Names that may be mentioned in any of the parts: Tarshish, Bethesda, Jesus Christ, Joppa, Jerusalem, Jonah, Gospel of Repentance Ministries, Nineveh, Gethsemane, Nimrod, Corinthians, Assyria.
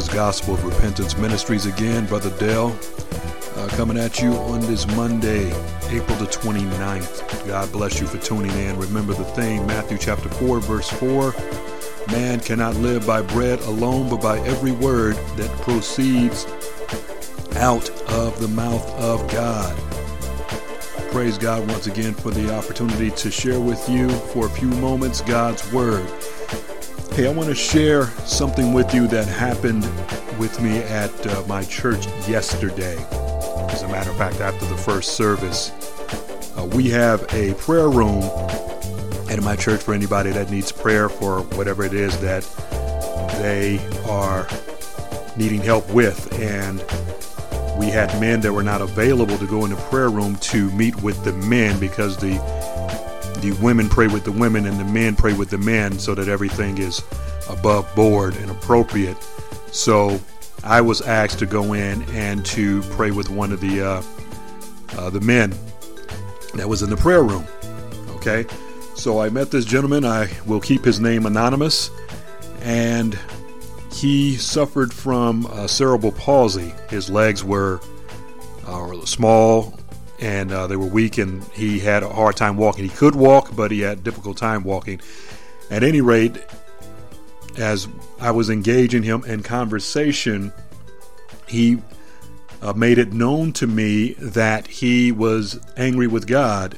is Gospel of Repentance Ministries again. Brother Dale coming at you on this Monday, April the 29th. God bless you for tuning in. Remember the thing, Matthew chapter 4, verse 4. Man cannot live by bread alone, but by every word that proceeds out of the mouth of God. Praise God once again for the opportunity to share with you for a few moments God's Word. Hey, I want to share something with you that happened with me at my church yesterday. As a matter of fact, after the first service, we have a prayer room at my church for anybody that needs prayer for whatever it is that they are needing help with. And we had men that were not available to go in the prayer room to meet with the men, because the women pray with the women and the men pray with the men, so that everything is above board and appropriate. So I was asked to go in and to pray with one of the men that was in the prayer room. Okay. So I met this gentleman, I will keep his name anonymous, and he suffered from cerebral palsy. His legs were small and they were weak, and he had a hard time walking. He could walk, but he had a difficult time walking. At any rate, as I was engaging him in conversation, he made it known to me that he was angry with God.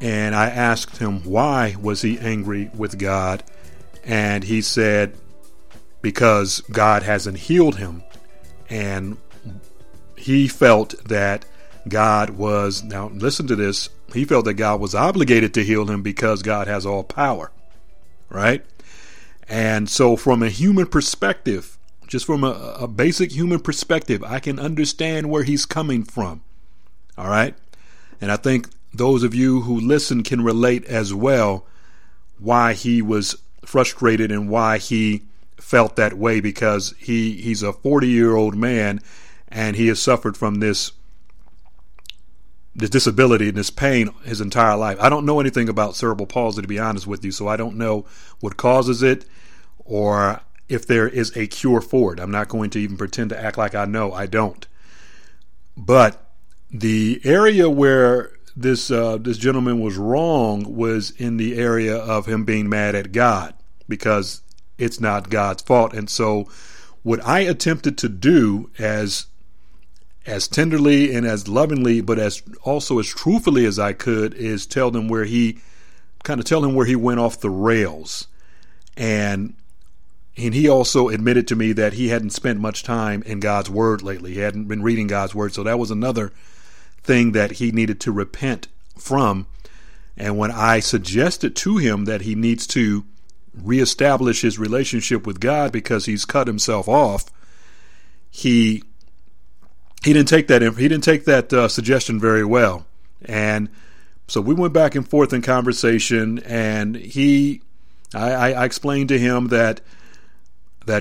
And I asked him, why was he angry with God? And he said, because God hasn't healed him. And he felt that God was, now listen to this, he felt that God was obligated to heal him because God has all power, right? And so from a human perspective, just from a basic human perspective, I can understand where he's coming from, all right? And I think those of you who listen can relate as well why he was frustrated and why he felt that way, because he's a 40-year-old man and he has suffered from this disability and this pain his entire life. I don't know anything about cerebral palsy, to be honest with you, so I don't know what causes it or if there is a cure for it. I'm not going to even pretend to act like I know. I don't. But the area where this gentleman was wrong was in the area of him being mad at God, because it's not God's fault. And so what I attempted to do, as tenderly and as lovingly, but as also as truthfully as I could, is tell him where he went off the rails. And he also admitted to me that he hadn't spent much time in God's word lately. He hadn't been reading God's word. So that was another thing that he needed to repent from. And when I suggested to him that he needs to reestablish his relationship with God because he's cut himself off, he didn't take that suggestion very well. And so we went back and forth in conversation, and I explained to him that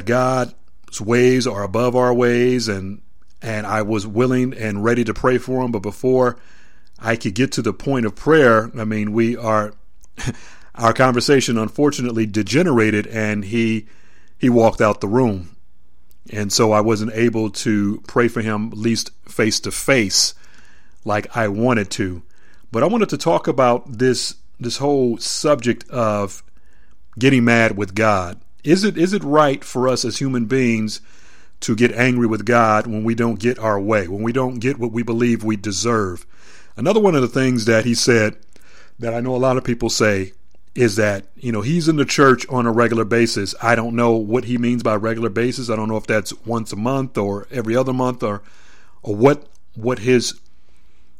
God's ways are above our ways, and I was willing and ready to pray for him. But before I could get to the point of prayer, I mean, our conversation unfortunately degenerated, and he walked out the room. And so I wasn't able to pray for him, at least face to face, like I wanted to. But I wanted to talk about this whole subject of getting mad with God. Is it right for us as human beings to get angry with God when we don't get our way, when we don't get what we believe we deserve? Another one of the things that he said that I know a lot of people say is that, he's in the church on a regular basis. I don't know what he means by regular basis. I don't know if that's once a month or every other month or what his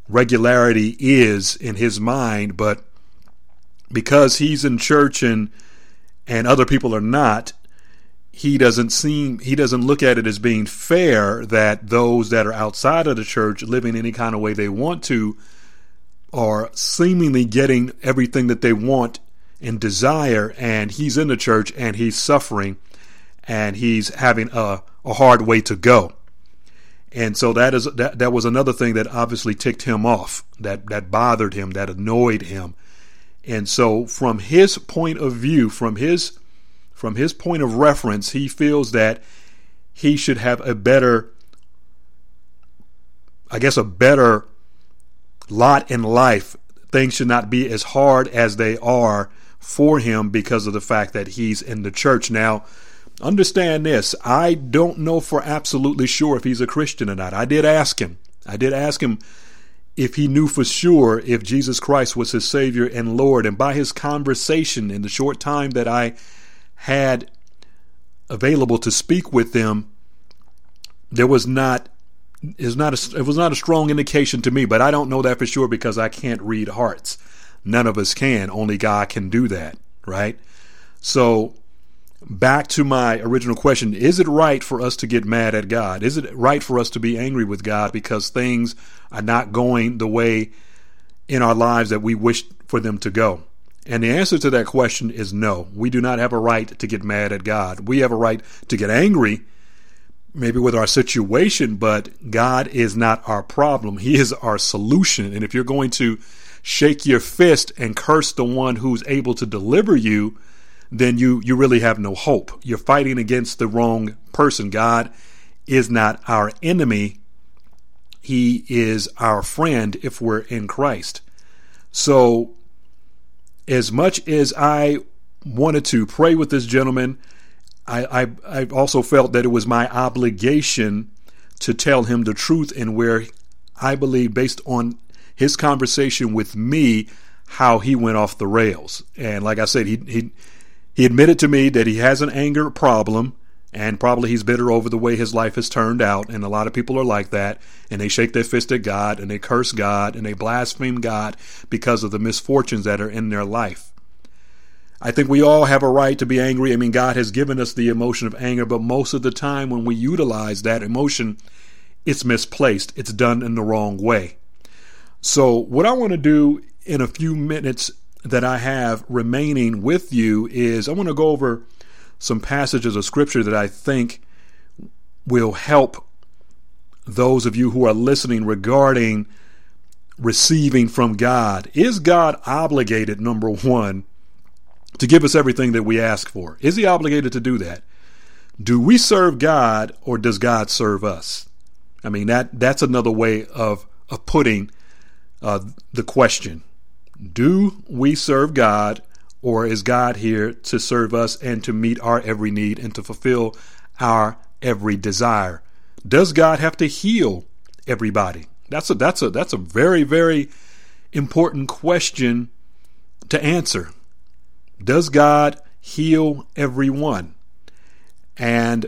regularity is in his mind. But because he's in church and other people are not, he doesn't look at it as being fair that those that are outside of the church, living any kind of way they want to, are seemingly getting everything that they want and desire, and he's in the church and he's suffering and he's having a hard way to go. And so that was another thing that obviously ticked him off, that bothered him, that annoyed him. And so from his point of view, from his point of reference, he feels that he should have a better, I guess, a better lot in life. Things should not be as hard as they are for him because of the fact that he's in the church. Now, understand this. I don't know for absolutely sure if he's a Christian or not. I did ask him if he knew for sure if Jesus Christ was his Savior and Lord. And by his conversation in the short time that I had available to speak with them, it was not a strong indication to me. But I don't know that for sure because I can't read hearts. None of us can. Only God can do that, right? So back to my original question, is it right for us to get mad at God? Is it right for us to be angry with God because things are not going the way in our lives that we wish for them to go? And the answer to that question is no. We do not have a right to get mad at God. We have a right to get angry, maybe with our situation, but God is not our problem. He is our solution. And if you're going to shake your fist and curse the one who's able to deliver you, then you really have no hope. You're fighting against the wrong person. God is not our enemy. He is our friend if we're in Christ. So as much as I wanted to pray with this gentleman, I also felt that it was my obligation to tell him the truth and where I believe, based on his conversation with me, how he went off the rails. And like I said, he admitted to me that he has an anger problem, and probably he's bitter over the way his life has turned out. And a lot of people are like that, and they shake their fist at God, and they curse God, and they blaspheme God because of the misfortunes that are in their life. I think we all have a right to be angry. I mean, God has given us the emotion of anger, but most of the time when we utilize that emotion, it's misplaced. It's done in the wrong way. So what I want to do in a few minutes that I have remaining with you is I want to go over some passages of scripture that I think will help those of you who are listening regarding receiving from God. Is God obligated, number one, to give us everything that we ask for? Is he obligated to do that? Do we serve God, or does God serve us? I mean, that's another way of putting the question. Do we serve God, or is God here to serve us and to meet our every need and to fulfill our every desire? Does God have to heal everybody? That's a very, very important question to answer. Does God heal everyone? And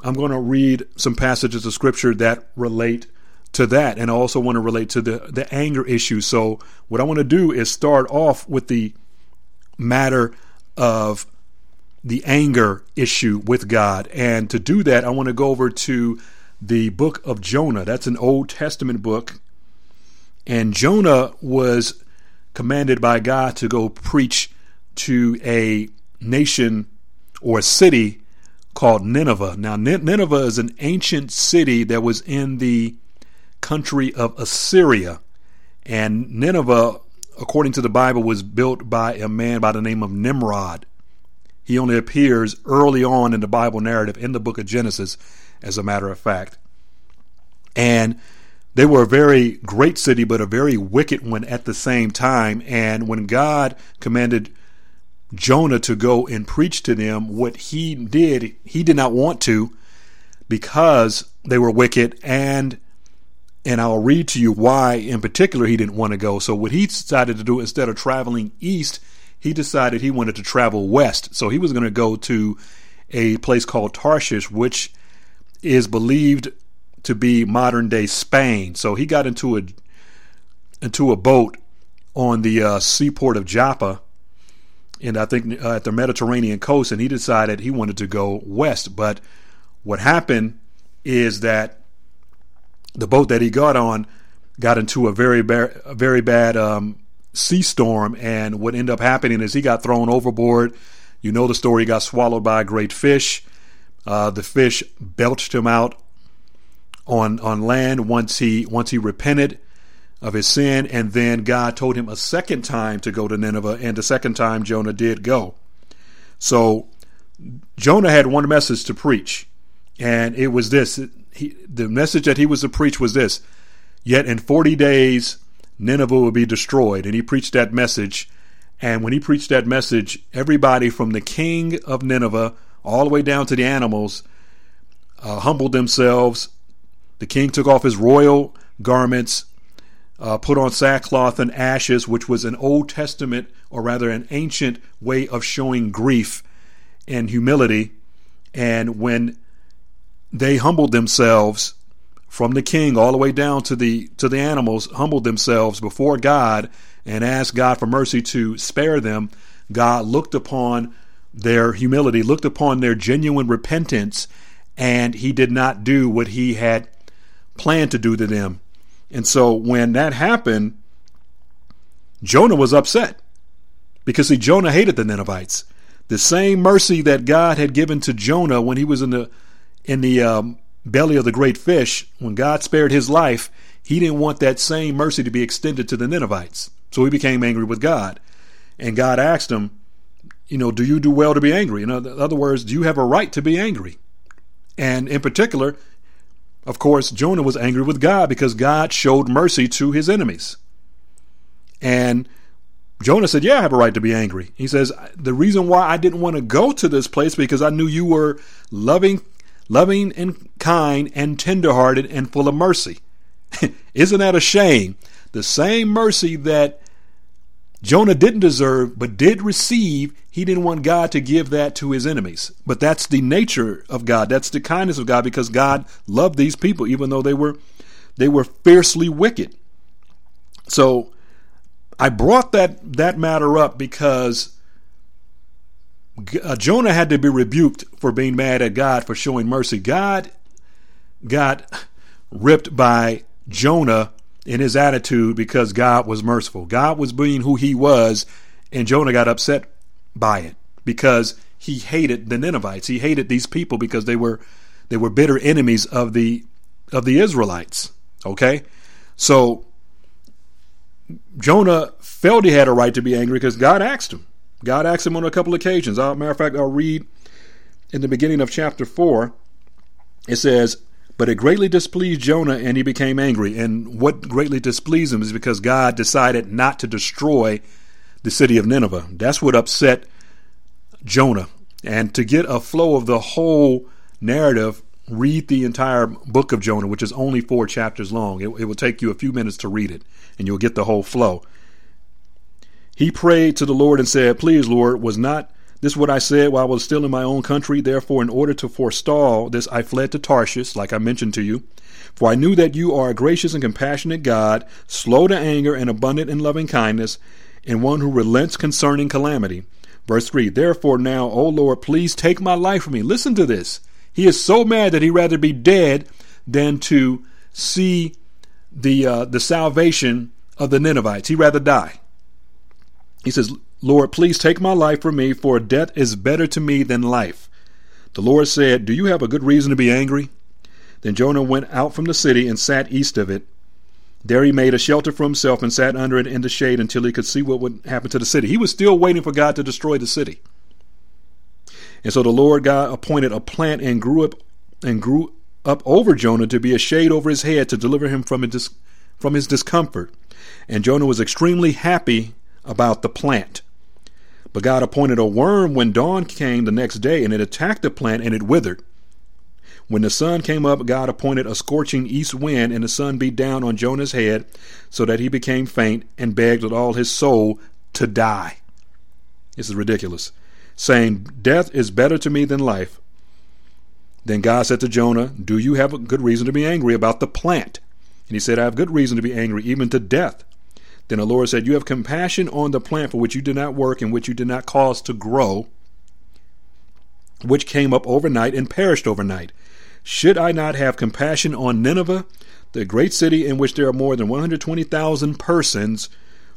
I'm going to read some passages of scripture that relate to that, and I also want to relate to the anger issue. So what I want to do is start off with the matter of the anger issue with God. And to do that, I want to go over to the book of Jonah. That's an Old Testament book. And Jonah was commanded by God to go preach to a nation or a city called Nineveh. Now, Nineveh is an ancient city that was in the country of Assyria, and Nineveh, according to the Bible, was built by a man by the name of Nimrod. He only appears early on in the Bible narrative in the book of Genesis, as a matter of fact. And they were a very great city, but a very wicked one at the same time. And when God commanded Jonah to go and preach to them, what he did not want to, because they were wicked. And I'll read to you why in particular he didn't want to go. So what he decided to do, instead of traveling east, he decided he wanted to travel west. So he was going to go to a place called Tarshish, which is believed to be modern day Spain. So he got into a boat on the seaport of Joppa, and I think at the Mediterranean coast, and he decided he wanted to go west. But what happened is that the boat that he got on got into a very bad sea storm, and what ended up happening is he got thrown overboard. You know the story. He got swallowed by a great fish. The fish belched him out on land once he repented of his sin, and then God told him a second time to go to Nineveh, and the second time Jonah did go. So Jonah had one message to preach. And it was this. The message that he was to preach was this: yet in 40 days, Nineveh will be destroyed. And he preached that message. And when he preached that message, everybody from the king of Nineveh all the way down to the animals humbled themselves. The king took off his royal garments, put on sackcloth and ashes, which was an Old Testament, or rather an ancient way of showing grief and humility. And when they humbled themselves, from the king all the way down to the animals, humbled themselves before God and asked God for mercy to spare them, God looked upon their humility, looked upon their genuine repentance, and he did not do what he had planned to do to them. And so when that happened, Jonah was upset, because see, Jonah hated the Ninevites. The same mercy that God had given to Jonah when he was in the belly of the great fish, when God spared his life, he didn't want that same mercy to be extended to the Ninevites. So he became angry with God. And God asked him, do you do well to be angry? In other words, do you have a right to be angry? And in particular, of course, Jonah was angry with God because God showed mercy to his enemies. And Jonah said, yeah, I have a right to be angry. He says, the reason why I didn't want to go to this place because I knew you were loving and kind and tenderhearted and full of mercy. Isn't that a shame? The same mercy that Jonah didn't deserve but did receive, he didn't want God to give that to his enemies. But that's the nature of God. That's the kindness of God, because God loved these people even though they were fiercely wicked. So I brought that matter up because Jonah had to be rebuked for being mad at God for showing mercy. God got ripped by Jonah in his attitude because God was merciful. God was being who he was, and Jonah got upset by it because he hated the Ninevites. He hated these people because they were bitter enemies of the Israelites. Okay? So Jonah felt he had a right to be angry because God asked him. God asked him on a couple occasions. As a matter of fact, I'll read in the beginning of chapter 4. It says, but it greatly displeased Jonah, and he became angry. And what greatly displeased him is because God decided not to destroy the city of Nineveh. That's what upset Jonah. And to get a flow of the whole narrative, read the entire book of Jonah, which is only 4 chapters long. It will take you a few minutes to read it, and you'll get the whole flow. He prayed to the Lord and said, please, Lord, was not this what I said while I was still in my own country? Therefore, in order to forestall this, I fled to Tarshish, like I mentioned to you. For I knew that you are a gracious and compassionate God, slow to anger and abundant in loving kindness, and one who relents concerning calamity. Verse 3, therefore now, O Lord, please take my life from me. Listen to this. He is so mad that he'd rather be dead than to see the salvation of the Ninevites. He'd rather die. He says, Lord, please take my life from me, for death is better to me than life. The Lord said, do you have a good reason to be angry? Then Jonah went out from the city and sat east of it. There he made a shelter for himself and sat under it in the shade until he could see what would happen to the city. He was still waiting for God to destroy the city. And so the Lord God appointed a plant and grew up over Jonah to be a shade over his head to deliver him from his discomfort. And Jonah was extremely happy about the plant. But God appointed a worm when dawn came the next day, and it attacked the plant, and it withered. When the sun came up, God appointed a scorching east wind, and the sun beat down on Jonah's head so that he became faint and begged with all his soul to die. This is ridiculous, saying, death is better to me than life. Then God said to Jonah, do you have a good reason to be angry about the plant? And he said, I have good reason to be angry, even to death. Then the Lord said, you have compassion on the plant for which you did not work and which you did not cause to grow, which came up overnight and perished overnight. Should I not have compassion on Nineveh, the great city in which there are more than 120,000 persons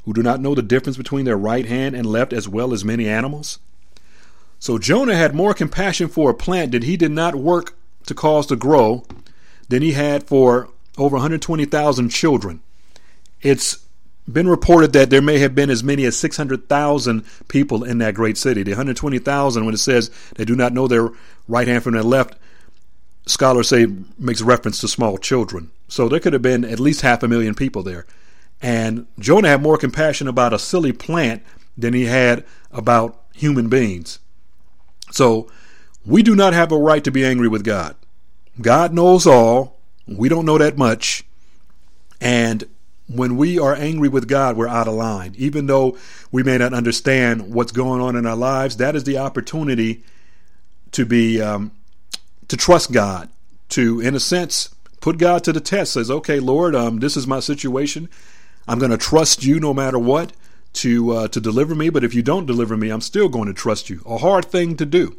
who do not know the difference between their right hand and left, as well as many animals? So Jonah had more compassion for a plant that he did not work to cause to grow than he had for over 120,000 children. It's been reported that there may have been as many as 600,000 people in that great city. The 120,000, when it says they do not know their right hand from their left, scholars say makes reference to small children. So there could have been at least 500,000 people there. And Jonah had more compassion about a silly plant than he had about human beings. So we do not have a right to be angry with God. God knows all. We don't know that much. And when we are angry with God, we're out of line. Even though we may not understand what's going on in our lives, that is the opportunity to be to trust God, to, in a sense, put God to the test. Says, okay, Lord, this is my situation. I'm going to trust you no matter what to deliver me. But if you don't deliver me, I'm still going to trust you. A hard thing to do.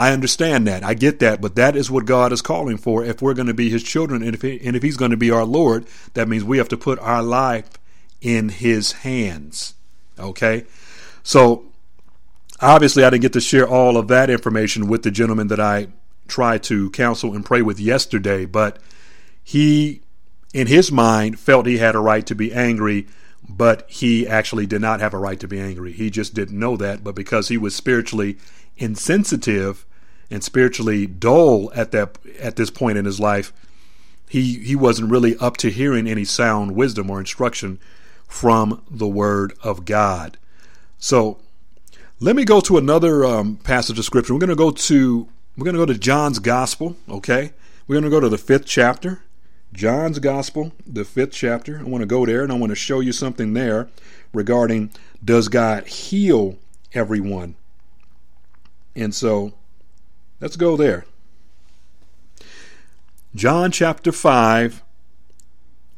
I understand that. I get that. But that is what God is calling for. If we're going to be his children, and if he's going to be our Lord, that means we have to put our life in his hands. Okay? So, obviously, I didn't get to share all of that information with the gentleman that I tried to counsel and pray with yesterday, but he, in his mind, felt he had a right to be angry, but he actually did not have a right to be angry. He just didn't know that, but because he was spiritually insensitive and spiritually dull at this point in his life, he wasn't really up to hearing any sound wisdom or instruction from the Word of God. So let me go to another passage of scripture. We're going to go to John's Gospel, okay? We're going to go to the 5th chapter. John's Gospel, the 5th chapter. I want to go there, and I want to show you something there regarding, does God heal everyone? And so, let's go there. John chapter 5,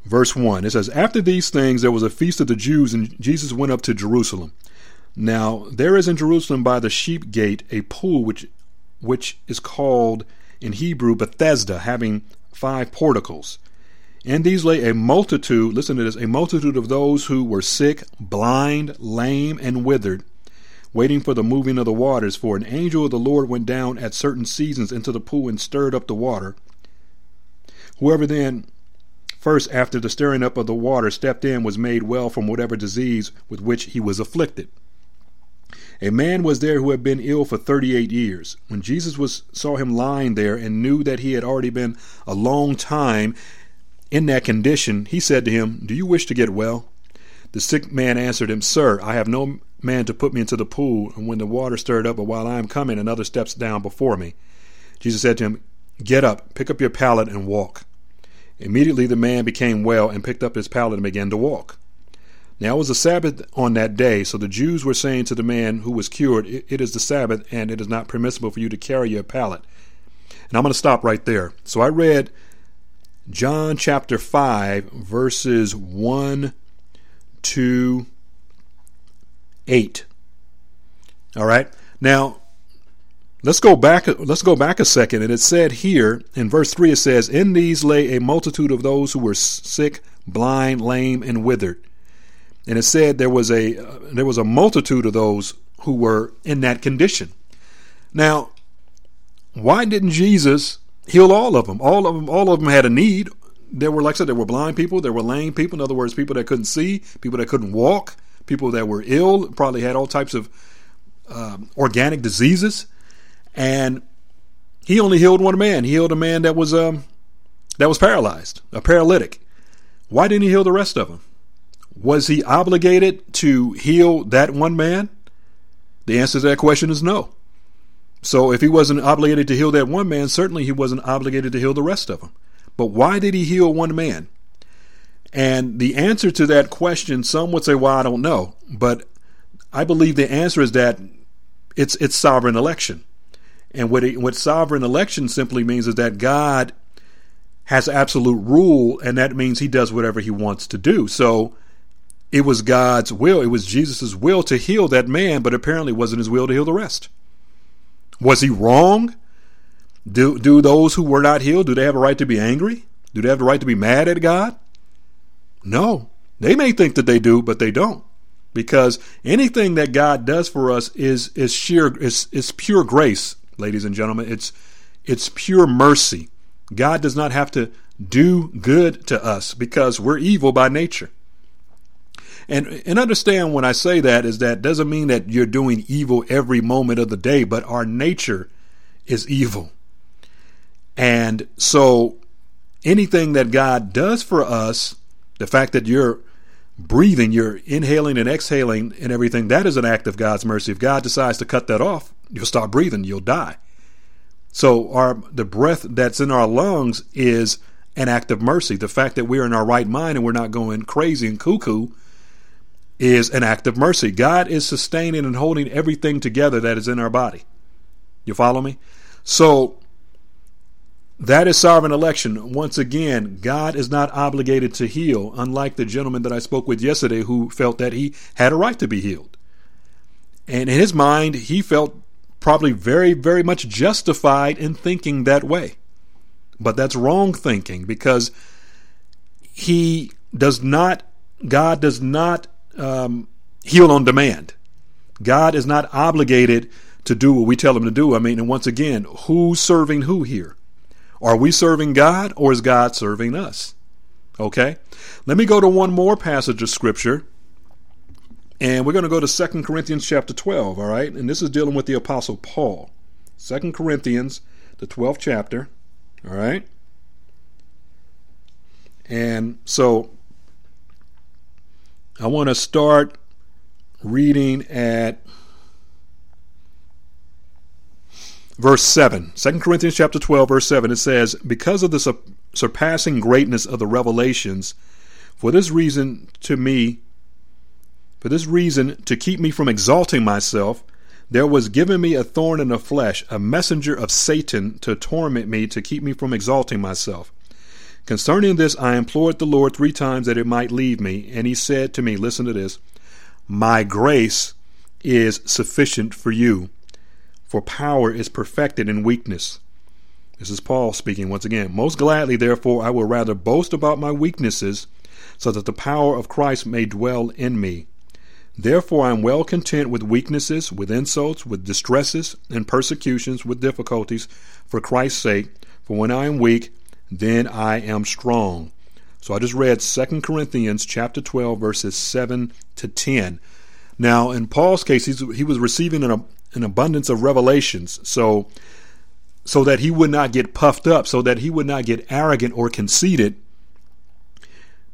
verse 1. It says, after these things, there was a feast of the Jews, and Jesus went up to Jerusalem. Now, there is in Jerusalem by the sheep gate a pool which is called in Hebrew Bethesda, having 5 porticos. In these lay a multitude, listen to this, a multitude of those who were sick, blind, lame, and withered, waiting for the moving of the waters. For an angel of the Lord went down at certain seasons into the pool and stirred up the water. Whoever then first, after the stirring up of the water, stepped in was made well from whatever disease with which he was afflicted. A man was there who had been ill for 38 years. When Jesus saw him lying there and knew that he had already been a long time in that condition, he said to him, do you wish to get well? The sick man answered him, sir, I have no man to put me into the pool, and when the water stirred up, but while I am coming, another steps down before me. Jesus said to him, get up, pick up your pallet, and walk. Immediately the man became well and picked up his pallet and began to walk. Now it was the Sabbath on that day, so the Jews were saying to the man who was cured, it is the Sabbath, and it is not permissible for you to carry your pallet. And I'm going to stop right there. So I read John chapter 5, verses 1 to 8. All right? Now, let's go back a second. And it said here, in verse 3, it says, in these lay a multitude of those who were sick, blind, lame, and withered. And it said there was a multitude of those who were in that condition. Now, why didn't Jesus heal all of them? All of them had a need. There were, like I said, there were blind people, there were lame people. In other words, people that couldn't see, people that couldn't walk, people that were ill, probably had all types of organic diseases. And he only healed one man. He healed a man that was paralyzed, a paralytic. Why didn't he heal the rest of them? Was he obligated to heal that one man? The answer to that question is no. So if he wasn't obligated to heal that one man, certainly he wasn't obligated to heal the rest of them. But why did he heal one man? And the answer to that question, some would say, well, I don't know. But I believe the answer is that it's sovereign election. And what sovereign election simply means is that God has absolute rule, and that means he does whatever he wants to do. So it was God's will. It was Jesus' will to heal that man, but apparently it wasn't his will to heal the rest. Was he wrong? Do those who were not healed, do they have a right to be angry? Do they have the right to be mad at God? No. They may think that they do, but they don't. Because anything that God does for us is pure grace, ladies and gentlemen. It's pure mercy. God does not have to do good to us because we're evil by nature. And understand when I say that is that doesn't mean that you're doing evil every moment of the day, but our nature is evil. And so anything that God does for us, the fact that you're breathing, you're inhaling and exhaling and everything, that is an act of God's mercy. If God decides to cut that off, you'll stop breathing, you'll die. So the breath that's in our lungs is an act of mercy. The fact that we're in our right mind and we're not going crazy and cuckoo is an act of mercy. God is sustaining and holding everything together that is in our body. You follow me? So that is sovereign election. Once again, God is not obligated to heal, unlike the gentleman that I spoke with yesterday who felt that he had a right to be healed. And in his mind, he felt probably very, very much justified in thinking that way. But that's wrong thinking, because God does not heal on demand. God is not obligated to do what we tell him to do. I mean, and once again, who's serving who here? Are we serving God, or is God serving us? Okay, let me go to one more passage of scripture, and we're going to go to 2 Corinthians chapter 12, all right? And this is dealing with the Apostle Paul. 2 Corinthians, the 12th chapter, all right? And so I want to start reading at verse 7. 2 Corinthians chapter 12, verse 7, it says, "Because of the surpassing greatness of the revelations, for this reason, to keep me from exalting myself, there was given me a thorn in the flesh, a messenger of Satan to torment me, to keep me from exalting myself. Concerning this, I implored the Lord 3 times that it might leave me. And he said to me," listen to this, "My grace is sufficient for you, for power is perfected in weakness." This is Paul speaking once agan. "Most gladly, therefore, I will rather boast about my weaknesses, so that the power of Christ may dwell in me. Therefore, I am well content with weaknesses, with insults, with distresses, and persecutions, with difficulties, for Christ's sake. For when I am weak, then I am strong." So I just read 2 Corinthians chapter 12, verses 7 to 10. Now, in Paul's case, he was receiving an abundance of revelations, so that he would not get puffed up, so that he would not get arrogant or conceited.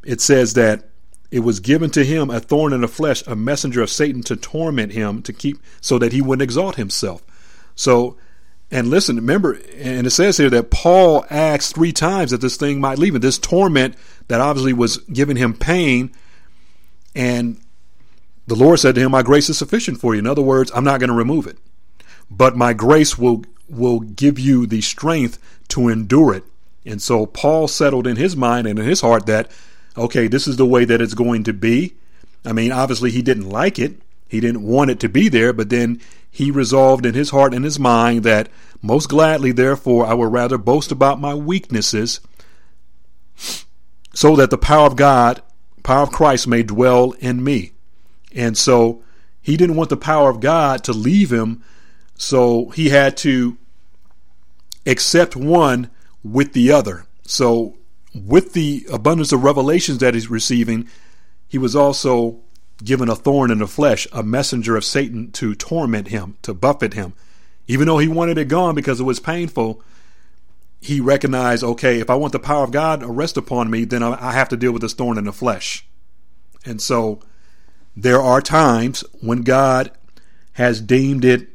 It says that it was given to him a thorn in the flesh, a messenger of Satan to torment him, so that he wouldn't exalt himself. So, and listen, remember, and it says here that Paul asked 3 times that this thing might leave him. This torment that obviously was giving him pain, and the Lord said to him, "My grace is sufficient for you." In other words, I'm not going to remove it, but my grace will give you the strength to endure it. And so Paul settled in his mind and in his heart that, okay, this is the way that it's going to be. I mean, obviously he didn't like it. He didn't want it to be there, but then he resolved in his heart and his mind that most gladly, therefore, I would rather boast about my weaknesses so that the power of Christ may dwell in me. And so he didn't want the power of God to leave him, so he had to accept one with the other. So with the abundance of revelations that he's receiving, he was also given a thorn in the flesh, a messenger of Satan to torment him, to buffet him. Even though he wanted it gone because it was painful, he recognized, okay, if I want the power of God to rest upon me, then I have to deal with this thorn in the flesh. And so there are times when God has deemed it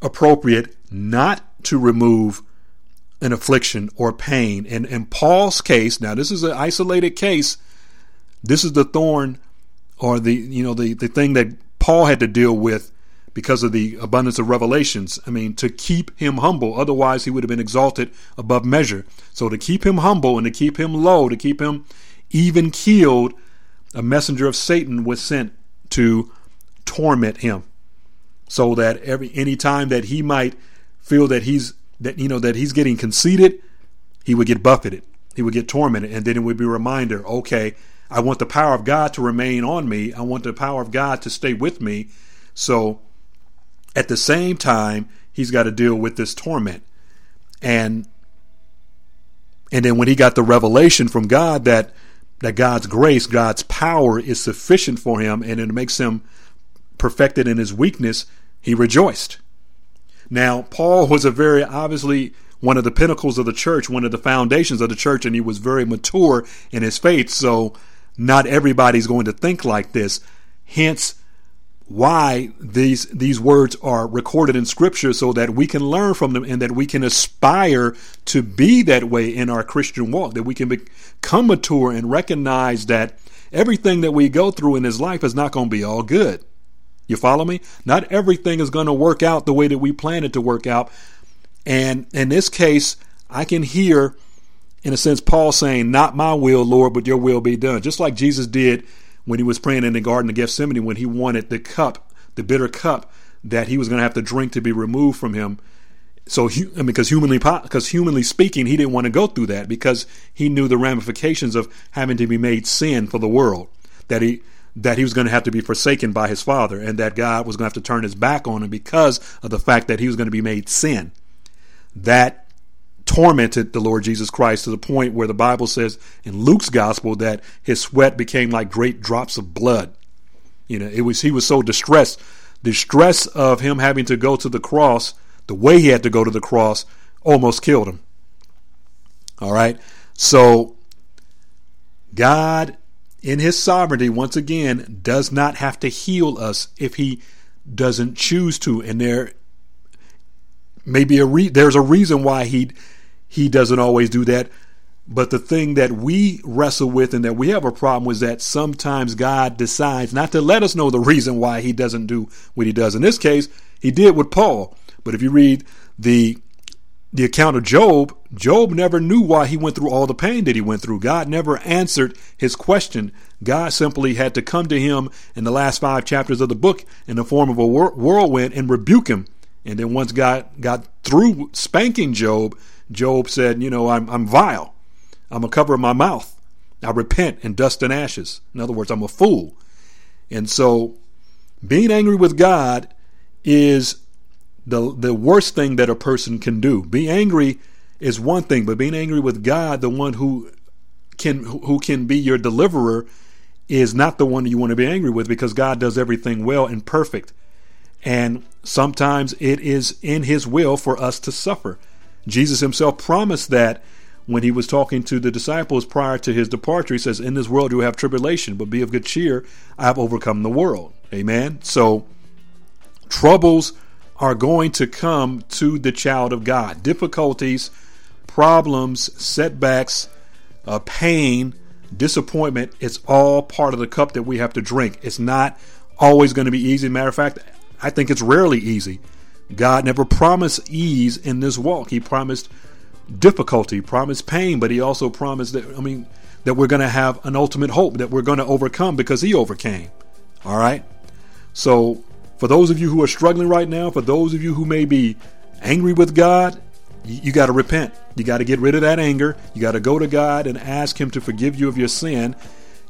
appropriate not to remove an affliction or pain. And in Paul's case, now this is an isolated case, this is the thorn, or the thing that Paul had to deal with because of the abundance of revelations. I mean, to keep him humble, otherwise he would have been exalted above measure. So to keep him humble and to keep him low, to keep him even keeled, a messenger of Satan was sent to torment him, so that any time that he might feel that he's getting conceited, he would get buffeted, he would get tormented, and then it would be a reminder, okay, I want the power of God to remain on me, I want the power of God to stay with me. So at the same time, he's got to deal with this torment. And then when he got the revelation from God that God's grace, God's power is sufficient for him, and it makes him perfected in his weakness, he rejoiced. Now, Paul was a very obviously one of the pinnacles of the church, one of the foundations of the church, and he was very mature in his faith. So not everybody's going to think like this. Hence why these words are recorded in Scripture, so that we can learn from them and that we can aspire to be that way in our Christian walk, that we can become mature and recognize that everything that we go through in this life is not going to be all good. You follow me? Not everything is going to work out the way that we plan it to work out. And in this case, I can hear, in a sense, Paul saying, not my will, Lord, but your will be done. Just like Jesus did when he was praying in the Garden of Gethsemane, when he wanted the cup, the bitter cup that he was going to have to drink to be removed from him. So, because humanly speaking, he didn't want to go through that, because he knew the ramifications of having to be made sin for the world, that he was going to have to be forsaken by his Father, and that God was going to have to turn his back on him because of the fact that he was going to be made sin. That tormented the Lord Jesus Christ to the point where the Bible says in Luke's gospel that his sweat became like great drops of blood. You know, he was so distressed. The stress of him having to go to the cross, the way he had to go to the cross, almost killed him. All right. So God, in his sovereignty, once again, does not have to heal us if he doesn't choose to. And there may be there's a reason why he doesn't always do that. But the thing that we wrestle with and that we have a problem with is that sometimes God decides not to let us know the reason why he doesn't do what he does. In this case, he did with Paul. But if you read the account of Job never knew why he went through all the pain that he went through. God never answered his question. God simply had to come to him in the last 5 chapters of the book in the form of a whirlwind and rebuke him. And then once God got through spanking Job, Job said, you know, I'm vile. I'm a cover of my mouth. I repent in dust and ashes. In other words, I'm a fool. And so being angry with God is the worst thing that a person can do. Being angry is one thing, but being angry with God, the one who can be your deliverer, is not the one you want to be angry with, because God does everything well and perfect. And sometimes it is in his will for us to suffer. Jesus himself promised that when he was talking to the disciples prior to his departure. He says, in this world you have tribulation, but be of good cheer, I have overcome the world. Amen. So troubles are going to come to the child of God. Difficulties, problems, setbacks, pain, disappointment. It's all part of the cup that we have to drink. It's not always going to be easy. Matter of fact, I think it's rarely easy. God never promised ease in this walk. He promised difficulty, promised pain, but he also promised that we're going to have an ultimate hope, that we're going to overcome because he overcame. All right. So for those of you who are struggling right now, for those of you who may be angry with God, you got to repent. You got to get rid of that anger. You got to go to God and ask him to forgive you of your sin.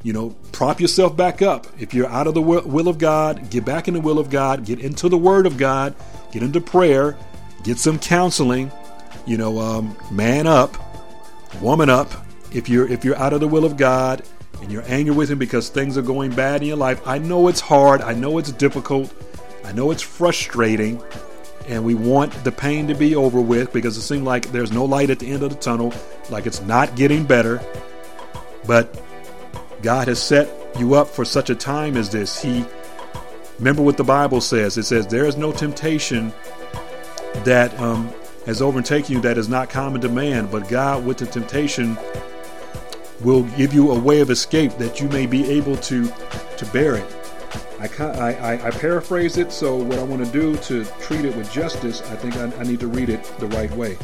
You know, prop yourself back up. If you're out of the will of God, get back in the will of God, get into the word of God, get into prayer, get some counseling, you know, man up, woman up. If you're out of the will of God and you're angry with him because things are going bad in your life, I know it's hard. I know it's difficult. I know it's frustrating, and we want the pain to be over with because it seems like there's no light at the end of the tunnel, like it's not getting better. But God has set you up for such a time as this. Remember what the Bible says. It says there is no temptation that has overtaken you that is not common to man, but God with the temptation will give you a way of escape that you may be able to bear it. I paraphrase it, so what I want to do to treat it with justice, I think I need to read it the right way.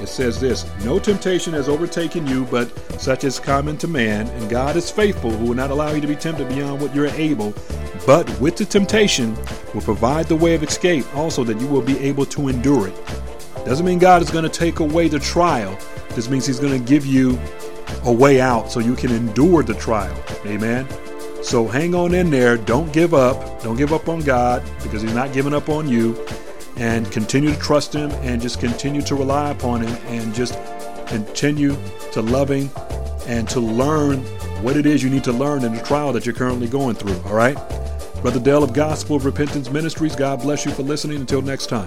It says this: no temptation has overtaken you, but such is common to man, and God is faithful, who will not allow you to be tempted beyond what you are able, but with the temptation will provide the way of escape also, that you will be able to endure it. Doesn't mean God is going to take away the trial. This means he's going to give you a way out so you can endure the trial. Amen. So hang on in there. Don't give up. Don't give up on God, because he's not giving up on you. And continue to trust him, and just continue to rely upon him, and just continue to love him and to learn what it is you need to learn in the trial that you're currently going through. All right. Brother Dale of Gospel of Repentance Ministries, God bless you for listening. Until next time.